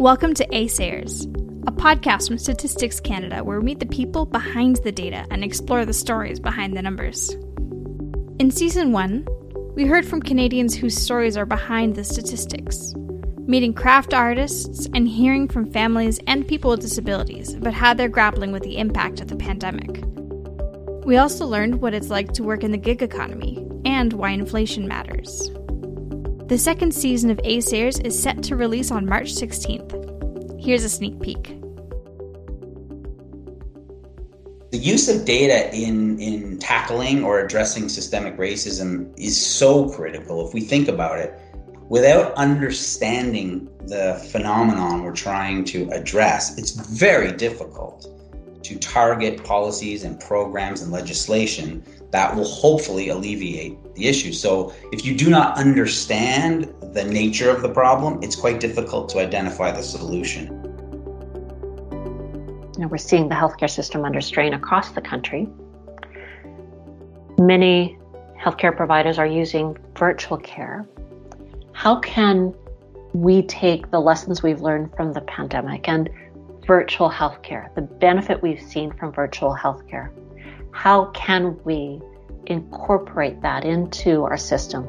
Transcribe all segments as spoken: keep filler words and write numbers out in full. Welcome to Eh Sayers, a podcast from Statistics Canada where we meet the people behind the data and explore the stories behind the numbers. In Season one, we heard from Canadians whose stories are behind the statistics, meeting craft artists and hearing from families and people with disabilities about how they're grappling with the impact of the pandemic. We also learned what it's like to work in the gig economy and why inflation matters. The second season of Eh Sayers is set to release on March sixteenth. Here's a sneak peek. The use of data in, in tackling or addressing systemic racism is so critical if we think about it. Without understanding the phenomenon we're trying to address, it's very difficult to target policies and programs and legislation that will hopefully alleviate the issue. So if you do not understand the nature of the problem, it's quite difficult to identify the solution. You know, we're seeing the healthcare system under strain across the country. Many healthcare providers are using virtual care. How can we take the lessons we've learned from the pandemic and virtual healthcare, the benefit we've seen from virtual healthcare? How can we incorporate that into our system?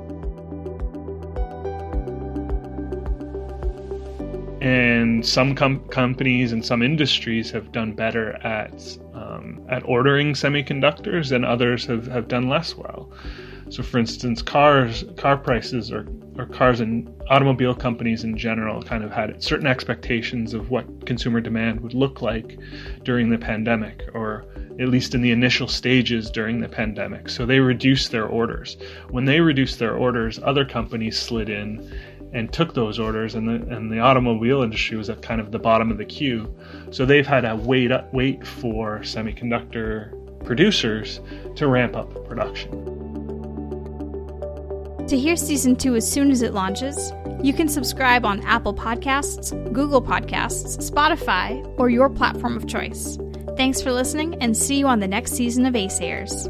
And some com- companies and some industries have done better at um, at ordering semiconductors, and others have, have done less well. So, for instance, cars, car prices are or cars and automobile companies in general kind of had certain expectations of what consumer demand would look like during the pandemic, or at least in the initial stages during the pandemic. So they reduced their orders. When they reduced their orders, other companies slid in and took those orders, and the and the automobile industry was at kind of the bottom of the queue. So they've had to wait up, wait for semiconductor producers to ramp up production. To hear Season two as soon as it launches, you can subscribe on Apple Podcasts, Google Podcasts, Spotify, or your platform of choice. Thanks for listening, and see you on the next season of Eh Sayers.